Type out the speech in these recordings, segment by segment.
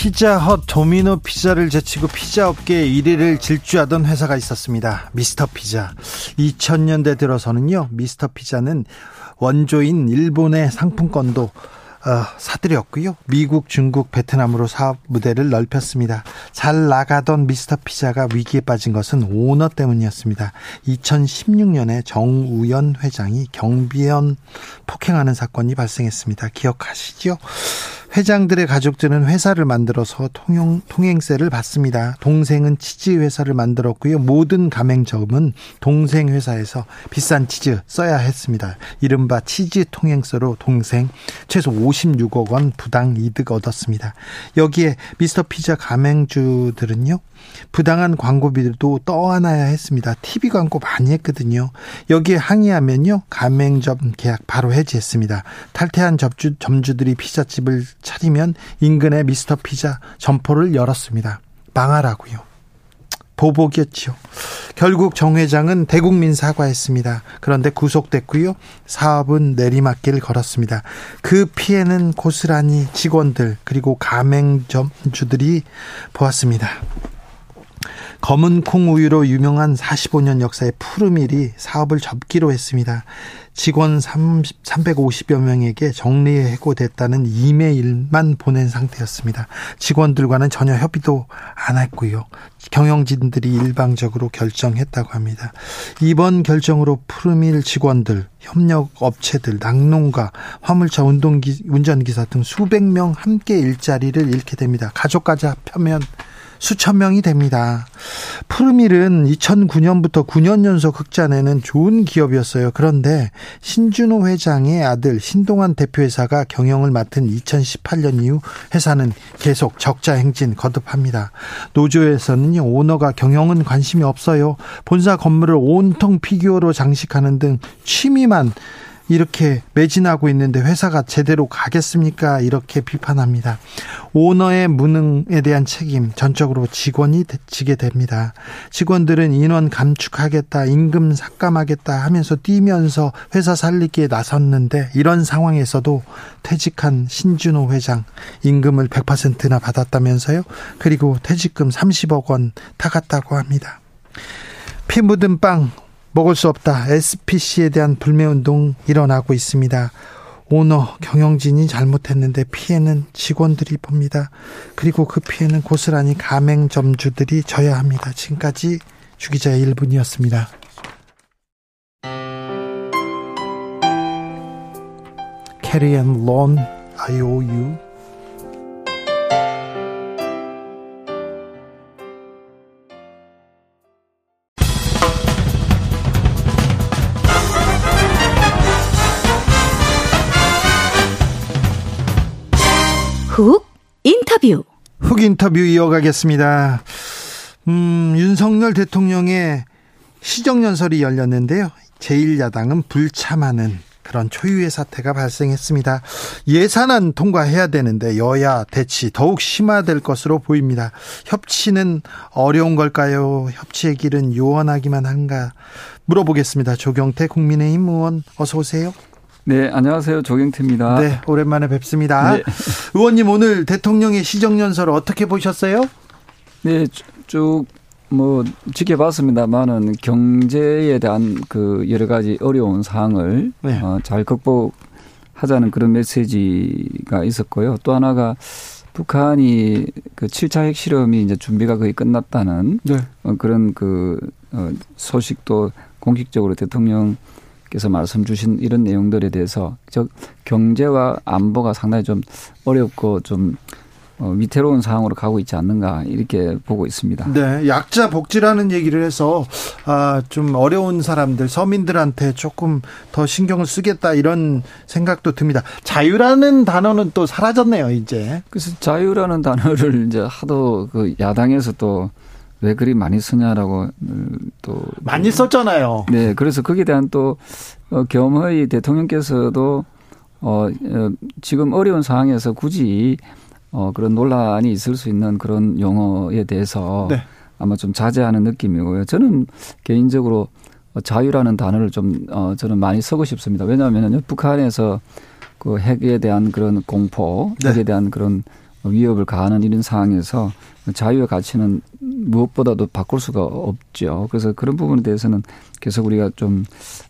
피자헛, 도미노 피자를 제치고 피자 업계의 1위를 질주하던 회사가 있었습니다. 미스터피자. 2000년대 들어서는요, 미스터피자는 원조인 일본의 상품권도 사들였고요, 미국, 중국, 베트남으로 사업 무대를 넓혔습니다. 잘 나가던 미스터피자가 위기에 빠진 것은 오너 때문이었습니다. 2016년에 정우연 회장이 경비원 폭행하는 사건이 발생했습니다. 기억하시죠? 회장들의 가족들은 회사를 만들어서 통행세를 받습니다. 동생은 치즈 회사를 만들었고요, 모든 가맹점은 동생 회사에서 비싼 치즈 써야 했습니다. 이른바 치즈 통행세로 동생 최소 56억 원 부당 이득 얻었습니다. 여기에 미스터피자 가맹주들은요, 부당한 광고비들도 떠안아야 했습니다. TV 광고 많이 했거든요. 여기에 항의하면요, 가맹점 계약 바로 해지했습니다. 탈퇴한 점주들이 피자집을 차리면 인근의 미스터피자 점포를 열었습니다. 망하라고요. 보복이었죠. 결국 정 회장은 대국민 사과했습니다. 그런데 구속됐고요, 사업은 내리막길 걸었습니다. 그 피해는 고스란히 직원들 그리고 가맹점주들이 보았습니다. 검은 콩 우유로 유명한 45년 역사의 푸르밀이 사업을 접기로 했습니다. 직원 350여 명에게 정리해고됐다는 이메일만 보낸 상태였습니다. 직원들과는 전혀 협의도 안 했고요, 경영진들이 일방적으로 결정했다고 합니다. 이번 결정으로 푸르밀 직원들, 협력업체들, 낙농가, 화물차 운전기사 등 수백 명 함께 일자리를 잃게 됩니다. 가족까지 합하면 수천 명이 됩니다. 푸르밀은 2009년부터 9년 연속 흑자 내는 좋은 기업이었어요. 그런데 신준호 회장의 아들 신동환 대표이사가 경영을 맡은 2018년 이후 회사는 계속 적자 행진 거듭합니다. 노조에서는 오너가 경영은 관심이 없어요, 본사 건물을 온통 피규어로 장식하는 등 취미만 이렇게 매진하고 있는데 회사가 제대로 가겠습니까? 이렇게 비판합니다. 오너의 무능에 대한 책임 전적으로 직원이 지게 됩니다. 직원들은 인원 감축하겠다, 임금 삭감하겠다 하면서 뛰면서 회사 살리기에 나섰는데, 이런 상황에서도 퇴직한 신준호 회장 임금을 100%나 받았다면서요. 그리고 퇴직금 30억 원 타갔다고 합니다. 피 묻은 빵 먹을 수 없다. SPC에 대한 불매운동 일어나고 있습니다. 오너, 경영진이 잘못했는데 피해는 직원들이 봅니다. 그리고 그 피해는 고스란히 가맹점주들이 져야 합니다. 지금까지 주기자의 1분이었습니다. Carry and loan, I owe you. 훅 인터뷰. 훅 인터뷰 이어가겠습니다. 윤석열 대통령의 시정연설이 열렸는데요, 제1야당은 불참하는 그런 초유의 사태가 발생했습니다. 예산안 통과해야 되는데 여야 대치 더욱 심화될 것으로 보입니다. 협치는 어려운 걸까요? 협치의 길은 요원하기만 한가? 물어보겠습니다. 조경태 국민의힘 의원, 어서 오세요. 네, 안녕하세요. 조경태입니다. 네, 오랜만에 뵙습니다. 네. 의원님, 오늘 대통령의 시정연설 어떻게 보셨어요? 네, 쭉 뭐 지켜봤습니다만은 경제에 대한 그 여러 가지 어려운 사항을 네, 잘 극복하자는 그런 메시지가 있었고요. 또 하나가 북한이 그 7차 핵실험이 이제 준비가 거의 끝났다는 네, 그런 그 소식도 공식적으로 대통령 께서 말씀 주신 이런 내용들에 대해서, 즉 경제와 안보가 상당히 좀 어렵고 좀 위태로운 상황으로 가고 있지 않는가 이렇게 보고 있습니다. 네, 약자 복지라는 얘기를 해서 좀 어려운 사람들, 서민들한테 조금 더 신경을 쓰겠다 이런 생각도 듭니다. 자유라는 단어는 또 사라졌네요, 이제. 그래서 자유라는 단어를 이제 하도 그 야당에서 또 왜 그리 많이 쓰냐라고 또 많이 썼잖아요. 네, 그래서 거기에 대한 또 겸허히 대통령께서도 지금 어려운 상황에서 굳이 그런 논란이 있을 수 있는 그런 용어에 대해서 네. 아마 좀 자제하는 느낌이고요. 저는 개인적으로 자유라는 단어를 좀 저는 많이 쓰고 싶습니다. 왜냐하면요, 북한에서 그 핵에 대한 그런 공포, 네. 핵에 대한 그런 위협을 가하는 이런 상황에서 자유의 가치는 무엇보다도 바꿀 수가 없죠. 그래서 그런 부분에 대해서는 계속 우리가 좀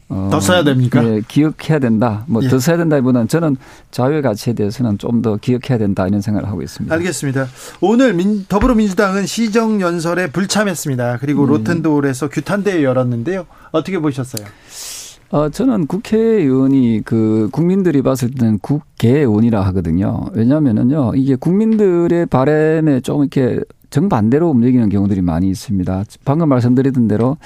더 써야 됩니까? 예, 기억해야 된다. 뭐 더 써야 된다기보다는 저는 자유의 가치에 대해서는 좀 더 기억해야 된다 이런 생각을 하고 있습니다. 알겠습니다. 오늘 더불어민주당은 시정연설에 불참했습니다. 그리고 로텐도홀에서 규탄대회 열었는데요. 어떻게 보셨어요? 저는 국회의원이 그 국민들이 봤을 때는 국회의원이라 하거든요. 왜냐하면은요, 이게 국민들의 바람에 좀 이렇게 정반대로 움직이는 경우들이 많이 있습니다. 방금 말씀드렸던 대로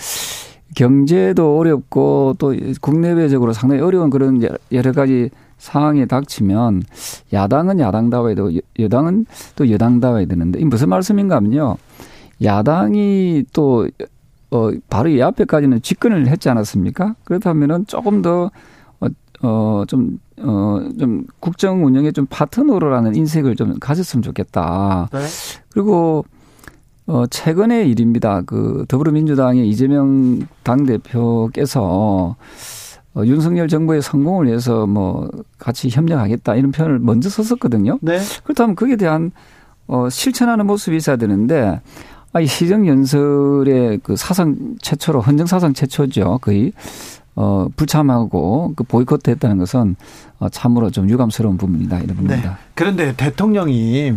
경제도 어렵고 또 국내외적으로 상당히 어려운 그런 여러 가지 상황에 닥치면 야당은 야당다워야 되고 여당은 또 여당다워야 되는데, 이 무슨 말씀인가 하면요, 야당이 또 바로 이 앞에까지는 집권을 했지 않았습니까? 그렇다면은 조금 더 좀 국정 운영에 좀 파트너로라는 인식을 좀 가졌으면 좋겠다. 네. 그리고 최근의 일입니다. 그 더불어민주당의 이재명 당대표께서 윤석열 정부의 성공을 위해서 뭐 같이 협력하겠다 이런 표현을 먼저 썼었거든요. 네. 그렇다면 거기에 대한 실천하는 모습이 있어야 되는데. 이 시정연설의 그 사상 최초로, 헌정 사상 최초죠. 거의, 불참하고 그 보이콧 했다는 것은 참으로 좀 유감스러운 부분이다. 이런 부분입니다. 네. 그런데 대통령이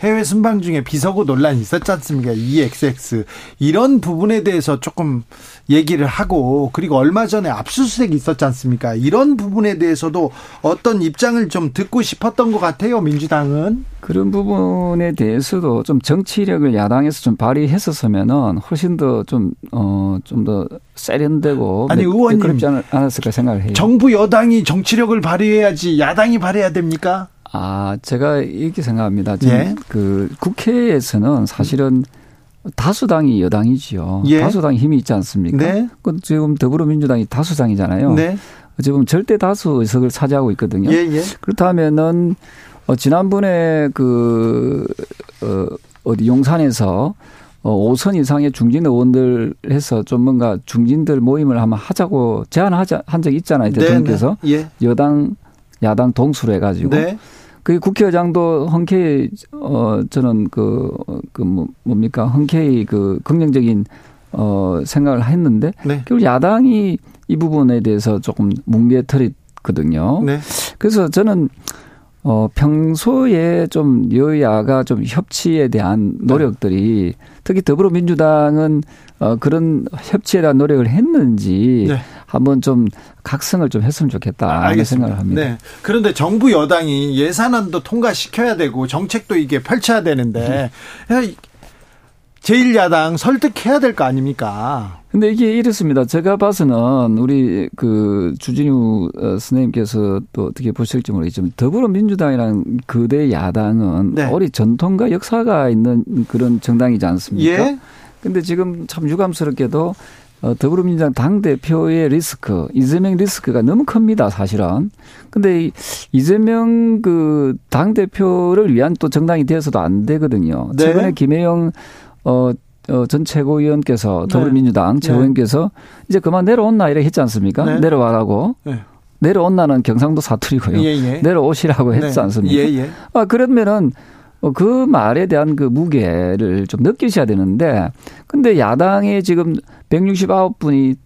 해외 순방 중에 비서고 논란이 있었지 않습니까? EXX. 이런 부분에 대해서 조금 얘기를 하고, 그리고 얼마 전에 압수수색이 있었지 않습니까? 이런 부분에 대해서도 어떤 입장을 좀 듣고 싶었던 것 같아요, 민주당은. 그런 부분에 대해서도 좀 정치력을 야당에서 좀 발휘했었으면은 훨씬 더 좀 더 세련되고. 아니, 의원님. 그렇지 않았을까 생각을 해요. 정부 여당이 정치력을 발휘해야지 야당이 발휘해야 됩니까? 제가 이렇게 생각합니다. 예. 그 국회에서는 사실은 다수당이 여당이지요. 예. 다수당이 힘이 있지 않습니까? 네. 지금 더불어민주당이 다수당이잖아요. 네. 지금 절대 다수 의석을 차지하고 있거든요. 예, 예. 그렇다면은 지난번에 그 어디 용산에서 5선 이상의 중진 의원들 해서 좀 뭔가 중진들 모임을 한번 하자고 제안하자 한 적이 있잖아요. 대통령께서. 네, 네. 예. 여당 야당 동수로 해가지고. 네. 그 국회의장도 흔쾌히 저는 흔쾌히 그 긍정적인 생각을 했는데 네. 결국 야당이 이 부분에 대해서 조금 뭉개터렸거든요. 네. 그래서 저는 평소에 좀 여야가 좀 협치에 대한 노력들이 네. 특히 더불어민주당은 그런 협치에 대한 노력을 했는지 네. 한번 좀 각성을 좀 했으면 좋겠다 이런 생각을 합니다. 네. 그런데 정부 여당이 예산안도 통과시켜야 되고 정책도 이게 펼쳐야 되는데 제1야당 설득해야 될 거 아닙니까? 근데 이게 이렇습니다. 제가 봐서는 우리 그 주진우 선생님께서 또 어떻게 보실지 모르겠지만 더불어민주당이라는 그대 야당은 네. 오랜 전통과 역사가 있는 그런 정당이지 않습니까? 예. 근데 지금 참 유감스럽게도 더불어민주당 당대표의 리스크, 이재명 리스크가 너무 큽니다, 사실은. 근데 이재명 그 당대표를 위한 또 정당이 되어서도 안 되거든요. 네. 최근에 김혜영 전 최고위원께서 더불어민주당 네. 최고위원께서 이제 그만 내려온나 이렇게 했지 않습니까? 네. 내려와라고. 네. 내려온나는 경상도 사투리고요. 예, 예. 내려오시라고 했지 네. 않습니까? 예, 예. 그러면은 그 말에 대한 그 무게를 좀 느끼셔야 되는데, 근데 야당에 지금 169분이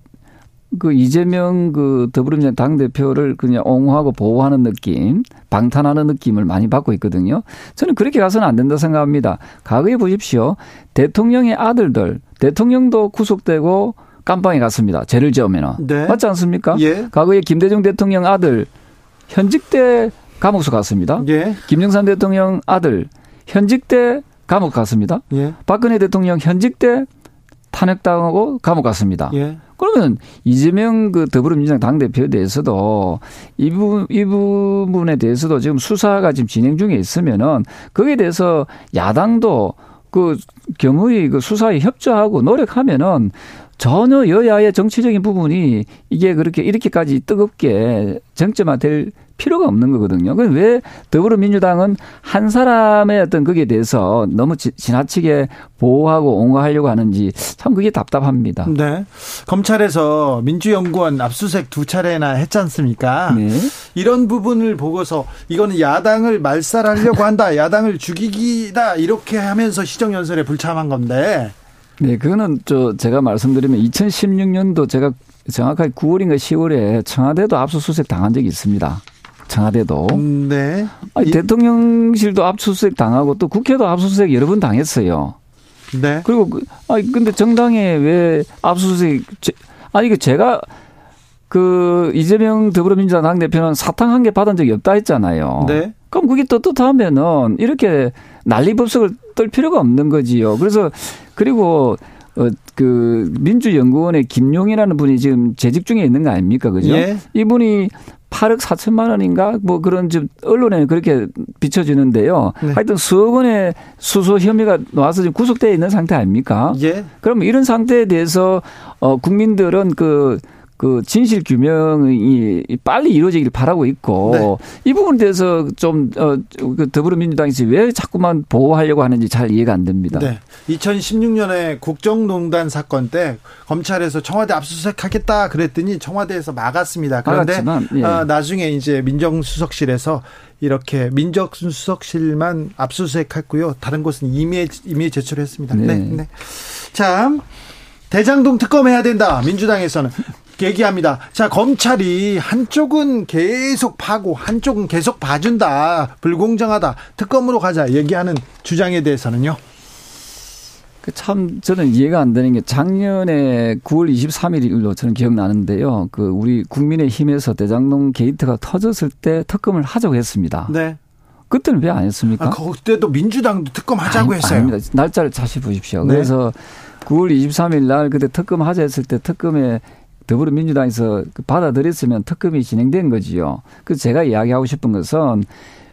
그 이재명 그 더불어민주당 당대표를 그냥 옹호하고 보호하는 느낌, 방탄하는 느낌을 많이 받고 있거든요. 저는 그렇게 가서는 안 된다 생각합니다. 과거에 보십시오. 대통령의 아들들, 대통령도 구속되고 감방에 갔습니다. 죄를 지으면. 네. 맞지 않습니까? 예. 과거에 김대중 대통령 아들, 현직 때 감옥수 갔습니다. 예. 김영삼 대통령 아들 현직 때 감옥 갔습니다. 예. 박근혜 대통령 현직 때 탄핵당하고 감옥 갔습니다. 예. 그러면 이재명 그 더불어민주당 당대표에 대해서도 이 부분에 대해서도 지금 수사가 지금 진행 중에 있으면은 거기에 대해서 야당도 그 경의 그 수사에 협조하고 노력하면은 전혀 여야의 정치적인 부분이 이게 그렇게 이렇게까지 뜨겁게 쟁점화될 필요가 없는 거거든요. 그럼 왜 더불어민주당은 한 사람의 어떤 거기에 대해서 너무 지나치게 보호하고 옹호하려고 하는지 참 그게 답답합니다. 네. 검찰에서 민주연구원 압수수색 2차례나 했지 않습니까? 네. 이런 부분을 보고서 이거는 야당을 말살하려고 한다. 야당을 죽이기다. 이렇게 하면서 시정연설에 불참한 건데. 네, 그거는 제가 말씀드리면 2016년도 제가 정확하게 9월인가 10월에 청와대도 압수수색 당한 적이 있습니다. 청와대도. 네. 아니, 대통령실도 압수수색 당하고 또 국회도 압수수색 여러 번 당했어요. 네. 그리고 근데 정당에 왜 압수수색 이거 제가 그 이재명 더불어민주당 당대표는 사탕 한 개 받은 적이 없다 했잖아요. 네. 그럼 그게 떳떳하면은 이렇게 난리법석을 떨 필요가 없는 거지요. 그래서 그리고 그 민주연구원의 김용이라는 분이 지금 재직 중에 있는 거 아닙니까? 그죠? 예. 이분이 8억 4천만 원인가 뭐 그런 지금 언론에 그렇게 비춰지는데요. 네. 하여튼 수억 원의 수수 혐의가 나와서 지금 구속되어 있는 상태 아닙니까? 예. 그럼 이런 상태에 대해서 국민들은 그 진실 규명이 빨리 이루어지길 바라고 있고 네. 이 부분에 대해서 좀 더불어민주당이 왜 자꾸만 보호하려고 하는지 잘 이해가 안 됩니다. 네. 2016년에 국정농단 사건 때 검찰에서 청와대 압수수색하겠다 그랬더니 청와대에서 막았습니다. 그런데 예. 나중에 이제 민정수석실에서 이렇게 민정수석실만 압수수색했고요. 다른 곳은 임의에 제출했습니다. 네. 네. 네. 참 대장동 특검해야 된다. 민주당에서는. 얘기합니다. 자, 검찰이 한쪽은 계속 파고 한쪽은 계속 봐준다. 불공정하다. 특검으로 가자. 얘기하는 주장에 대해서는요. 참 저는 이해가 안 되는 게 작년에 9월 23일로 저는 기억나는데요. 그 우리 국민의힘에서 대장동 게이트가 터졌을 때 특검을 하자고 했습니다. 네. 그때는 왜 안 했습니까? 그때도 민주당도 특검하자고 했어요. 아닙니다. 날짜를 다시 보십시오. 네. 그래서 9월 23일 날 그때 특검하자 했을 때 특검에 더불어민주당에서 받아들였으면 특검이 진행된 거지요. 그래서 제가 이야기하고 싶은 것은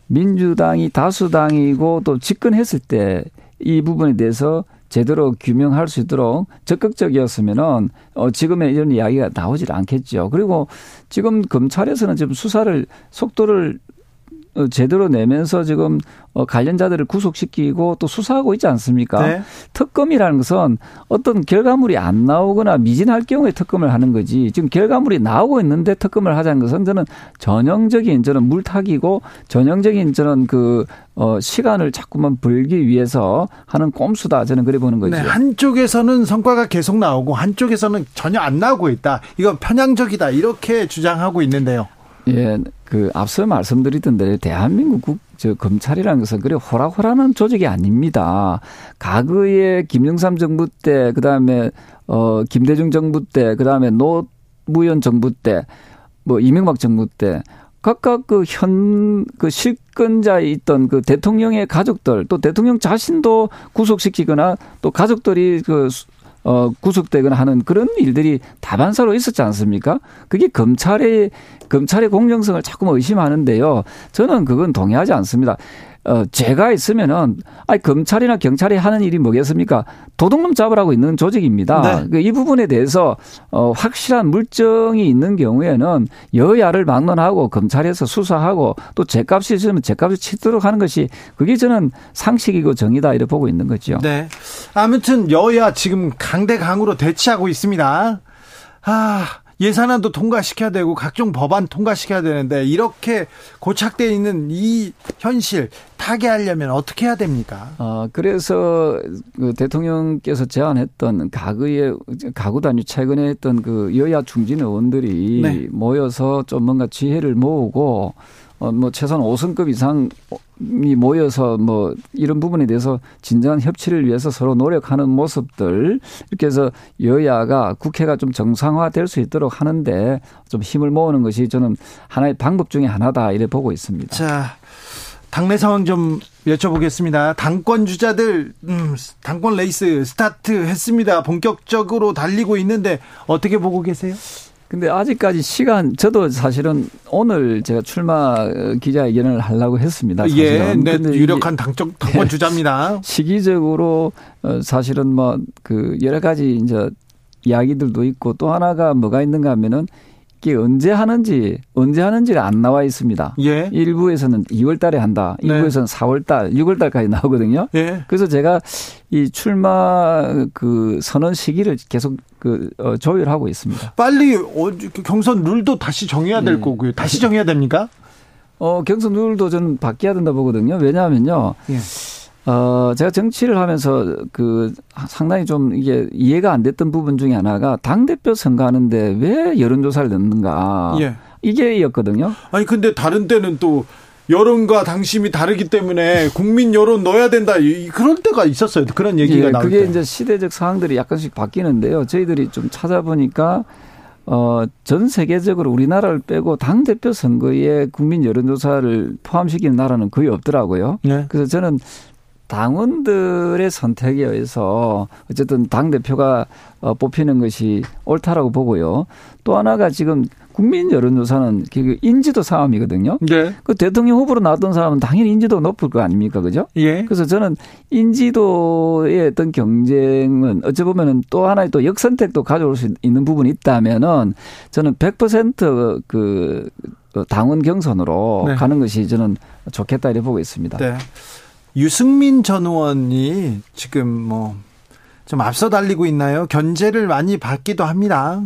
민주당이 다수당이고 또 집권했을 때 이 부분에 대해서 제대로 규명할 수 있도록 적극적이었으면은 지금의 이런 이야기가 나오질 않겠죠. 그리고 지금 검찰에서는 지금 수사를 속도를 제대로 내면서 지금 관련자들을 구속시키고 또 수사하고 있지 않습니까? 네. 특검이라는 것은 어떤 결과물이 안 나오거나 미진할 경우에 특검을 하는 거지 지금 결과물이 나오고 있는데 특검을 하자는 것은 저는 전형적인 저는 물타기고 전형적인 저는 그 시간을 자꾸만 벌기 위해서 하는 꼼수다 저는 그래 보는 거죠. 네, 한쪽에서는 성과가 계속 나오고 한쪽에서는 전혀 안 나오고 있다. 이건 편향적이다 이렇게 주장하고 있는데요. 예, 그 앞서 말씀드리던 대로 대한민국 검찰이라는 것은 그래 호락호락한 조직이 아닙니다. 과거에 김영삼 정부 때, 그 다음에 김대중 정부 때, 그 다음에 노무현 정부 때, 뭐 이명박 정부 때 각각 그 실권자에 있던 그 대통령의 가족들 또 대통령 자신도 구속시키거나 또 가족들이 구속되거나 하는 그런 일들이 다반사로 있었지 않습니까? 그게 검찰의 공정성을 자꾸 의심하는데요. 저는 그건 동의하지 않습니다. 죄가 있으면은 검찰이나 경찰이 하는 일이 뭐겠습니까? 도둑놈 잡으라고 있는 조직입니다. 네. 그러니까 이 부분에 대해서 확실한 물증이 있는 경우에는 여야를 막론하고 검찰에서 수사하고 또 죄값이 있으면 죄값을 치도록 하는 것이 그게 저는 상식이고 정의다 이렇게 보고 있는 거죠. 네. 아무튼 여야 지금 강대강으로 대치하고 있습니다. 예산안도 통과시켜야 되고 각종 법안 통과시켜야 되는데 이렇게 고착되어 있는 이 현실 타개하려면 어떻게 해야 됩니까? 그래서 그 대통령께서 제안했던 가구단위 최근에 했던 그 여야 중진 의원들이 네. 모여서 좀 뭔가 지혜를 모으고 뭐 최소한 5승급 이상 모여서 뭐 이런 부분에 대해서 진정한 협치를 위해서 서로 노력하는 모습들, 이렇게 해서 여야가 국회가 좀 정상화될 수 있도록 하는데 좀 힘을 모으는 것이 저는 하나의 방법 중에 하나다, 이래 보고 있습니다. 자, 당내 상황 좀 여쭤보겠습니다. 당권 주자들 당권 레이스 스타트했습니다. 본격적으로 달리고 있는데 어떻게 보고 계세요? 근데 아직까지 시간, 저도 사실은 오늘 제가 출마 기자회견을 하려고 했습니다. 사실은. 예, 네, 유력한 당권 주자입니다. 시기적으로 사실은 뭐 그 여러 가지 이제 이야기들도 있고, 또 하나가 뭐가 있는가 하면은 이게 언제 하는지가 안 나와 있습니다. 예. 일부에서는 2월 달에 한다. 일부에서는 4월 달, 6월 달까지 나오거든요. 예. 그래서 제가 이 출마 그 선언 시기를 계속 그 조율하고 있습니다. 빨리 경선 룰도 다시 정해야 될 거고요. 다시 정해야 됩니까? 경선 룰도 저는 바뀌어야 된다 보거든요. 왜냐하면요. 예. 제가 정치를 하면서 그 상당히 좀 이게 이해가 안 됐던 부분 중에 하나가 당대표 선거하는데 왜 여론조사를 넣는가. 예. 이게였거든요. 아니, 근데 다른 때는 또 여론과 당심이 다르기 때문에 국민 여론 넣어야 된다, 그럴 때가 있었어요. 그런 얘기가 나올 때. 그게 이제 시대적 상황들이 약간씩 바뀌는데요. 저희들이 좀 찾아보니까 전 세계적으로 우리나라를 빼고 당대표 선거에 국민 여론조사를 포함시키는 나라는 거의 없더라고요. 예. 그래서 저는 당원들의 선택에 의해서 어쨌든 당대표가 뽑히는 것이 옳다라고 보고요. 또 하나가 지금 국민 여론조사는 인지도 싸움이거든요. 네. 그 대통령 후보로 나왔던 사람은 당연히 인지도가 높을 거 아닙니까? 그죠? 예. 그래서 저는 인지도의 어떤 경쟁은 어찌 보면은 또 하나의 또 역선택도 가져올 수 있는 부분이 있다면은 저는 100% 그 당원 경선으로 가는 것이 저는 좋겠다, 이렇게 보고 있습니다. 네. 유승민 전 의원이 지금 뭐 좀 앞서 달리고 있나요? 견제를 많이 받기도 합니다.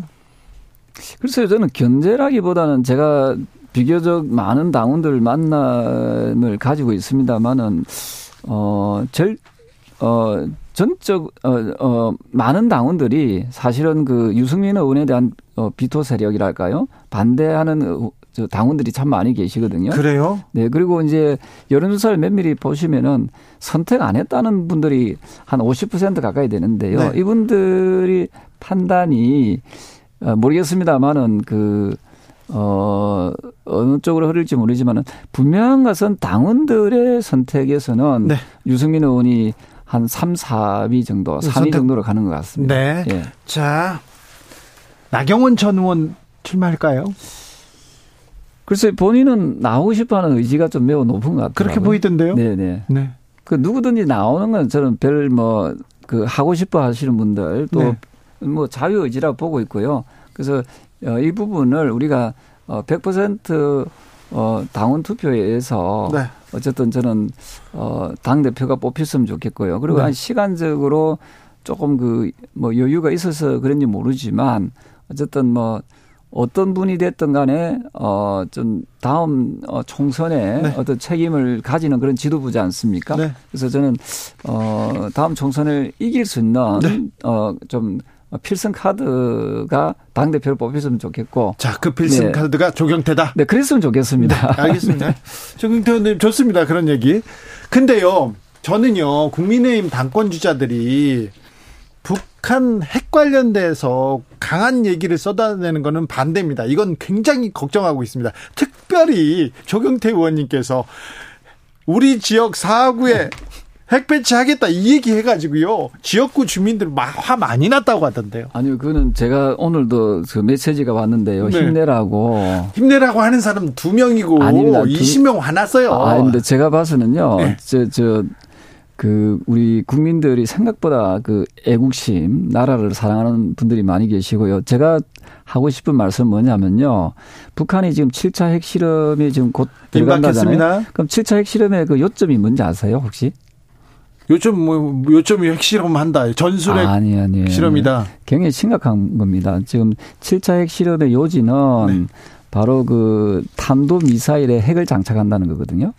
글쎄요, 저는 견제라기보다는 제가 비교적 많은 당원들 만남을 가지고 있습니다만은 많은 당원들이 사실은 그 유승민 의원에 대한 비토 세력이랄까요? 반대하는 저 당원들이 참 많이 계시거든요. 그래요? 네. 그리고 이제 여론조사를 면밀히 보시면은 선택 안 했다는 분들이 한 50% 가까이 되는데요. 네. 이분들이 판단이 모르겠습니다만은 어느 쪽으로 흐를지 모르지만은 분명한 것은 당원들의 선택에서는 네. 유승민 의원이 한 3위 정도, 3위 정도로 가는 것 같습니다. 네. 예. 자, 나경원 전 의원 출마할까요? 글쎄, 본인은 나오고 싶어하는 의지가 좀 매우 높은 것 같아요. 그렇게 보이던데요? 네네. 네. 그 누구든지 나오는 건 저는 별 뭐 그 하고 싶어하시는 분들 또 뭐 자유 의지라고 보고 있고요. 그래서 이 부분을 우리가 100% 당원 투표에 의해서 어쨌든 저는 당 대표가 뽑혔으면 좋겠고요. 그리고 한 시간적으로 조금 그 뭐 여유가 있어서 그런지 모르지만 어쨌든 뭐. 어떤 분이 됐든 간에 좀 다음 총선에 어떤 책임을 가지는 그런 지도부지 않습니까? 네. 그래서 저는 다음 총선을 이길 수 있는 좀 필승 카드가 당대표를 뽑혔으면 좋겠고. 자, 그 필승 카드가 조경태다. 네, 그랬으면 좋겠습니다. 네, 알겠습니다. 네. 조경태 의원님 좋습니다. 그런 얘기. 근데요, 저는요 국민의힘 당권 주자들이 북한 핵 관련돼서 강한 얘기를 쏟아내는 거는 반대입니다. 이건 굉장히 걱정하고 있습니다. 특별히 조경태 의원님께서 우리 지역 4구에 핵 배치하겠다 이 얘기 해가지고요. 지역구 주민들 화 많이 났다고 하던데요. 아니요. 그거는 제가 오늘도 그 메시지가 왔는데요. 네. 힘내라고. 힘내라고 하는 사람 2명이고 아닙니다. 20명 화났어요. 근데 제가 봐서는요. 네. 그 우리 국민들이 생각보다 그 애국심, 나라를 사랑하는 분들이 많이 계시고요. 제가 하고 싶은 말씀은 뭐냐면요. 북한이 지금 7차 핵실험이 지금 곧 들어간다잖아요. 그럼 7차 핵실험의 그 요점이 뭔지 아세요, 혹시? 요점이 핵실험한다. 전술핵 실험이다. 굉장히 심각한 겁니다. 지금 7차 핵실험의 요지는 바로 그 탄도 미사일에 핵을 장착한다는 거거든요.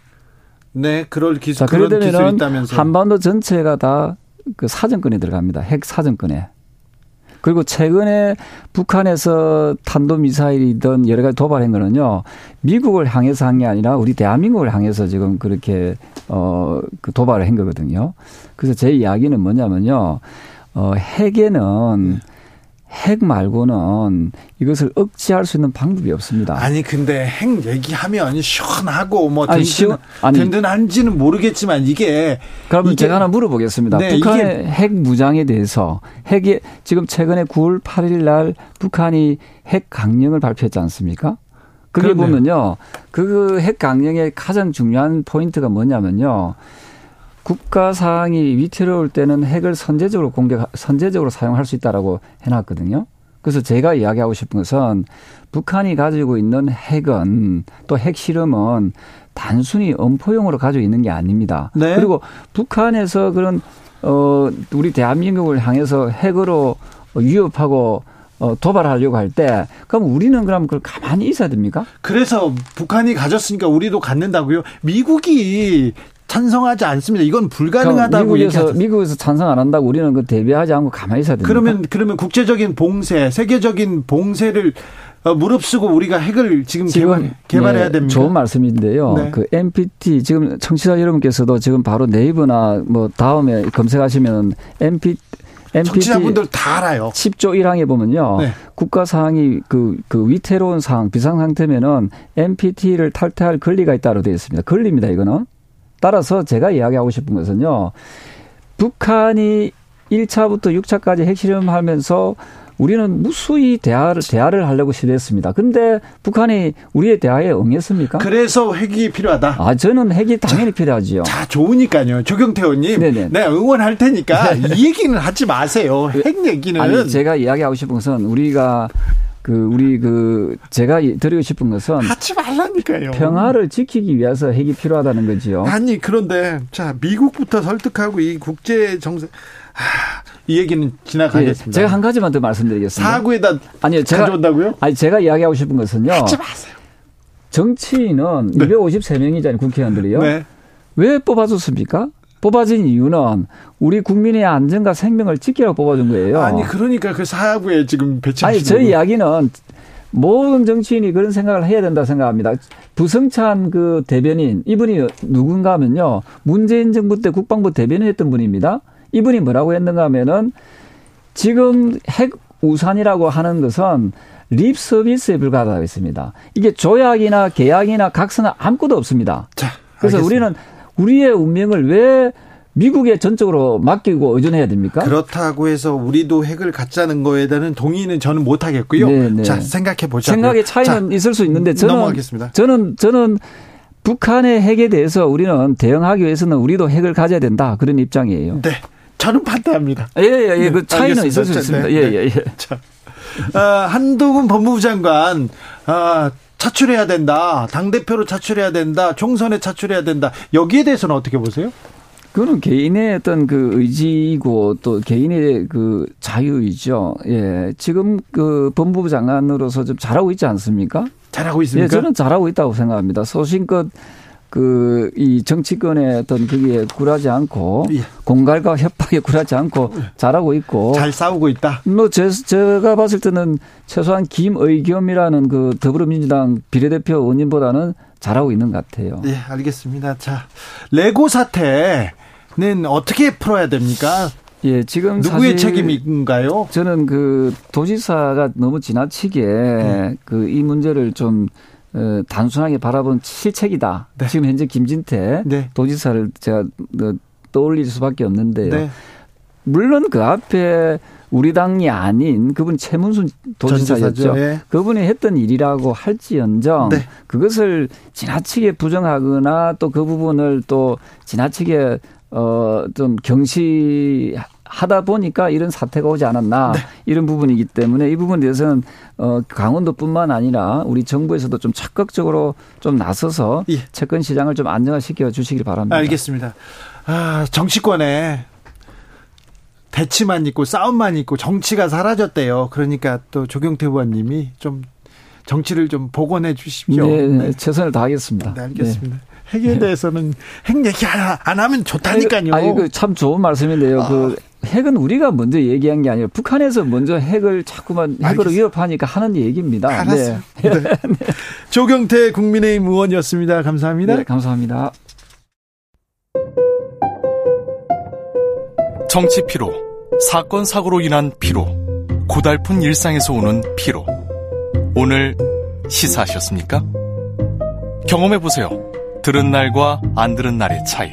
네, 그런 기술이 있다면서요. 한반도 전체가 다 그 사정권에 들어갑니다. 핵 사정권에. 그리고 최근에 북한에서 탄도미사일이든 여러 가지 도발행위는요, 미국을 향해서 한 게 아니라 우리 대한민국을 향해서 지금 그렇게 도발을 한 거거든요. 그래서 제 이야기는 뭐냐면요, 핵에는 핵 말고는 이것을 억제할 수 있는 방법이 없습니다. 아니 근데 핵 얘기하면 시원하고 뭐 든든한지는 모르겠지만 이게. 그러면 제가 하나 물어보겠습니다. 네, 북한의 이게. 핵 무장에 대해서 핵이 지금 최근에 9월 8일 날 북한이 핵 강령을 발표했지 않습니까? 그게 보면요, 그 핵 강령의 가장 중요한 포인트가 뭐냐면요, 국가 상황이 위태로울 때는 핵을 선제적으로 사용할 수 있다라고 해놨거든요. 그래서 제가 이야기하고 싶은 것은 북한이 가지고 있는 핵은 또 핵실험은 단순히 엄포용으로 가지고 있는 게 아닙니다. 네. 그리고 북한에서 그런 우리 대한민국을 향해서 핵으로 위협하고 도발하려고 할 때 그럼 우리는 그럼 그걸 가만히 있어야 됩니까? 그래서 북한이 가졌으니까 우리도 갖는다고요? 미국이 찬성하지 않습니다. 이건 불가능하다고 미국에서 찬성 안 한다고 우리는 그 대비하지 않고 가만히 있어야 됩니다. 그러면 국제적인 봉쇄, 세계적인 봉쇄를 무릅쓰고 우리가 핵을 지금 개발해야 됩니다. 좋은 말씀인데요. 네. 그 NPT 지금 청취자 여러분께서도 지금 바로 네이버나 뭐 다음에 검색하시면 NPT 청취자분들 다 알아요. 10조 1항에 보면요, 네, 국가 상황이 그 위태로운 상황, 비상 상태면은 NPT를 탈퇴할 권리가 있다로 되어 있습니다. 권리입니다, 이거는. 따라서 제가 이야기하고 싶은 것은요, 북한이 1차부터 6차까지 핵실험하면서 우리는 무수히 대화를 하려고 시도했습니다. 그런데 북한이 우리의 대화에 응했습니까? 그래서 핵이 필요하다. 저는 핵이 당연히 필요하지요. 자, 좋으니까요. 조경태 의원님, 내가 응원할 테니까 이 얘기는 하지 마세요. 핵 얘기는. 아니, 제가 이야기하고 싶은 것은 제가 드리고 싶은 것은 하지 말라니까요. 평화를 지키기 위해서 핵이 필요하다는 거지요. 아니, 그런데, 자, 미국부터 설득하고 이 국제 정세, 이 얘기는 지나가겠습니다. 예, 제가 한 가지만 더 말씀드리겠습니다. 사고에다 가져온다고요? 아니, 제가 이야기하고 싶은 것은요, 하지 마세요. 정치인은, 네, 253명이잖아요, 국회의원들이요. 네. 왜 뽑아줬습니까? 뽑아진 이유는 우리 국민의 안전과 생명을 지키라고 뽑아준 거예요. 아니, 그러니까 그 사구에 지금 배치하시는. 아니, 저희 이야기는 모든 정치인이 그런 생각을 해야 된다 생각합니다. 부성찬 그 대변인, 이분이 누군가 하면요, 문재인 정부 때 국방부 대변인 했던 분입니다. 이분이 뭐라고 했는가 하면은 지금 핵 우산이라고 하는 것은 립 서비스에 불과하다고 했습니다. 이게 조약이나 계약이나 각서는 아무것도 없습니다. 자, 그래서 알겠습니다. 우리는 우리의 운명을 왜 미국에 전적으로 맡기고 의존해야 됩니까? 그렇다고 해서 우리도 핵을 갖자는 거에 대한 동의는 저는 못 하겠고요. 네네. 자, 생각해 보자. 생각의 차이는 있을 수 있는데 저는 넘어가겠습니다. 저는 북한의 핵에 대해서 우리는 대응하기 위해서는 우리도 핵을 가져야 된다, 그런 입장이에요. 네, 저는 반대합니다. 예, 그 차이는 알겠습니다. 있을 수 있습니다. 네. 예. 자, 한동훈 법무부 장관. 차출해야 된다. 당대표로 차출해야 된다. 총선에 차출해야 된다. 여기에 대해서는 어떻게 보세요? 그거는 개인의 어떤 그 의지이고 또 개인의 그 자유이죠. 예. 지금 그 법무부 장관으로서 좀 잘하고 있지 않습니까? 잘하고 있습니까? 예, 저는 잘하고 있다고 생각합니다. 소신껏 이 정치권의 어떤 그게 굴하지 않고, 예, 공갈과 협박에 굴하지 않고 잘하고 있고. 잘 싸우고 있다. 뭐 제가 봤을 때는 최소한 김의겸이라는 그 더불어민주당 비례대표 의원님보다는 잘하고 있는 것 같아요. 네, 알겠습니다. 자, 레고 사태는 어떻게 풀어야 됩니까? 예, 지금 누구의 책임인가요? 저는 그 도지사가 너무 지나치게 이 문제를 좀 단순하게 바라본 실책이다. 네. 지금 현재 김진태, 네, 도지사를 제가 떠올릴 수밖에 없는데요. 네. 물론 그 앞에 우리 당이 아닌 그분 최문순 도지사였죠. 네. 그분이 했던 일이라고 할지언정, 네, 그것을 지나치게 부정하거나 또 그 부분을 또 지나치게 좀 경시하다 보니까 이런 사태가 오지 않았나, 네, 이런 부분이기 때문에 이 부분에 대해서는 강원도뿐만 아니라 우리 정부에서도 좀 적극적으로 좀 나서서, 예, 채권 시장을 좀 안정화시켜 주시길 바랍니다. 알겠습니다. 정치권에 대치만 있고 싸움만 있고 정치가 사라졌대요. 그러니까 또 조경태 의원님이 좀 정치를 좀 복원해 주십시오. 네. 최선을 다하겠습니다. 네, 알겠습니다. 네. 핵에 대해서는 핵 얘기 안 하면 좋다니까요. 참 좋은 말씀인데요. 핵은 우리가 먼저 얘기한 게 아니라 북한에서 먼저 핵을 자꾸만 핵으로 위협하니까 하는 얘기입니다. 알았어요. 네. 네. 네. 조경태 국민의힘 의원이었습니다. 감사합니다. 네, 감사합니다. 정치 피로, 사건 사고로 인한 피로, 고달픈 일상에서 오는 피로. 오늘 시사하셨습니까? 경험해보세요. 들은 날과 안 들은 날의 차이.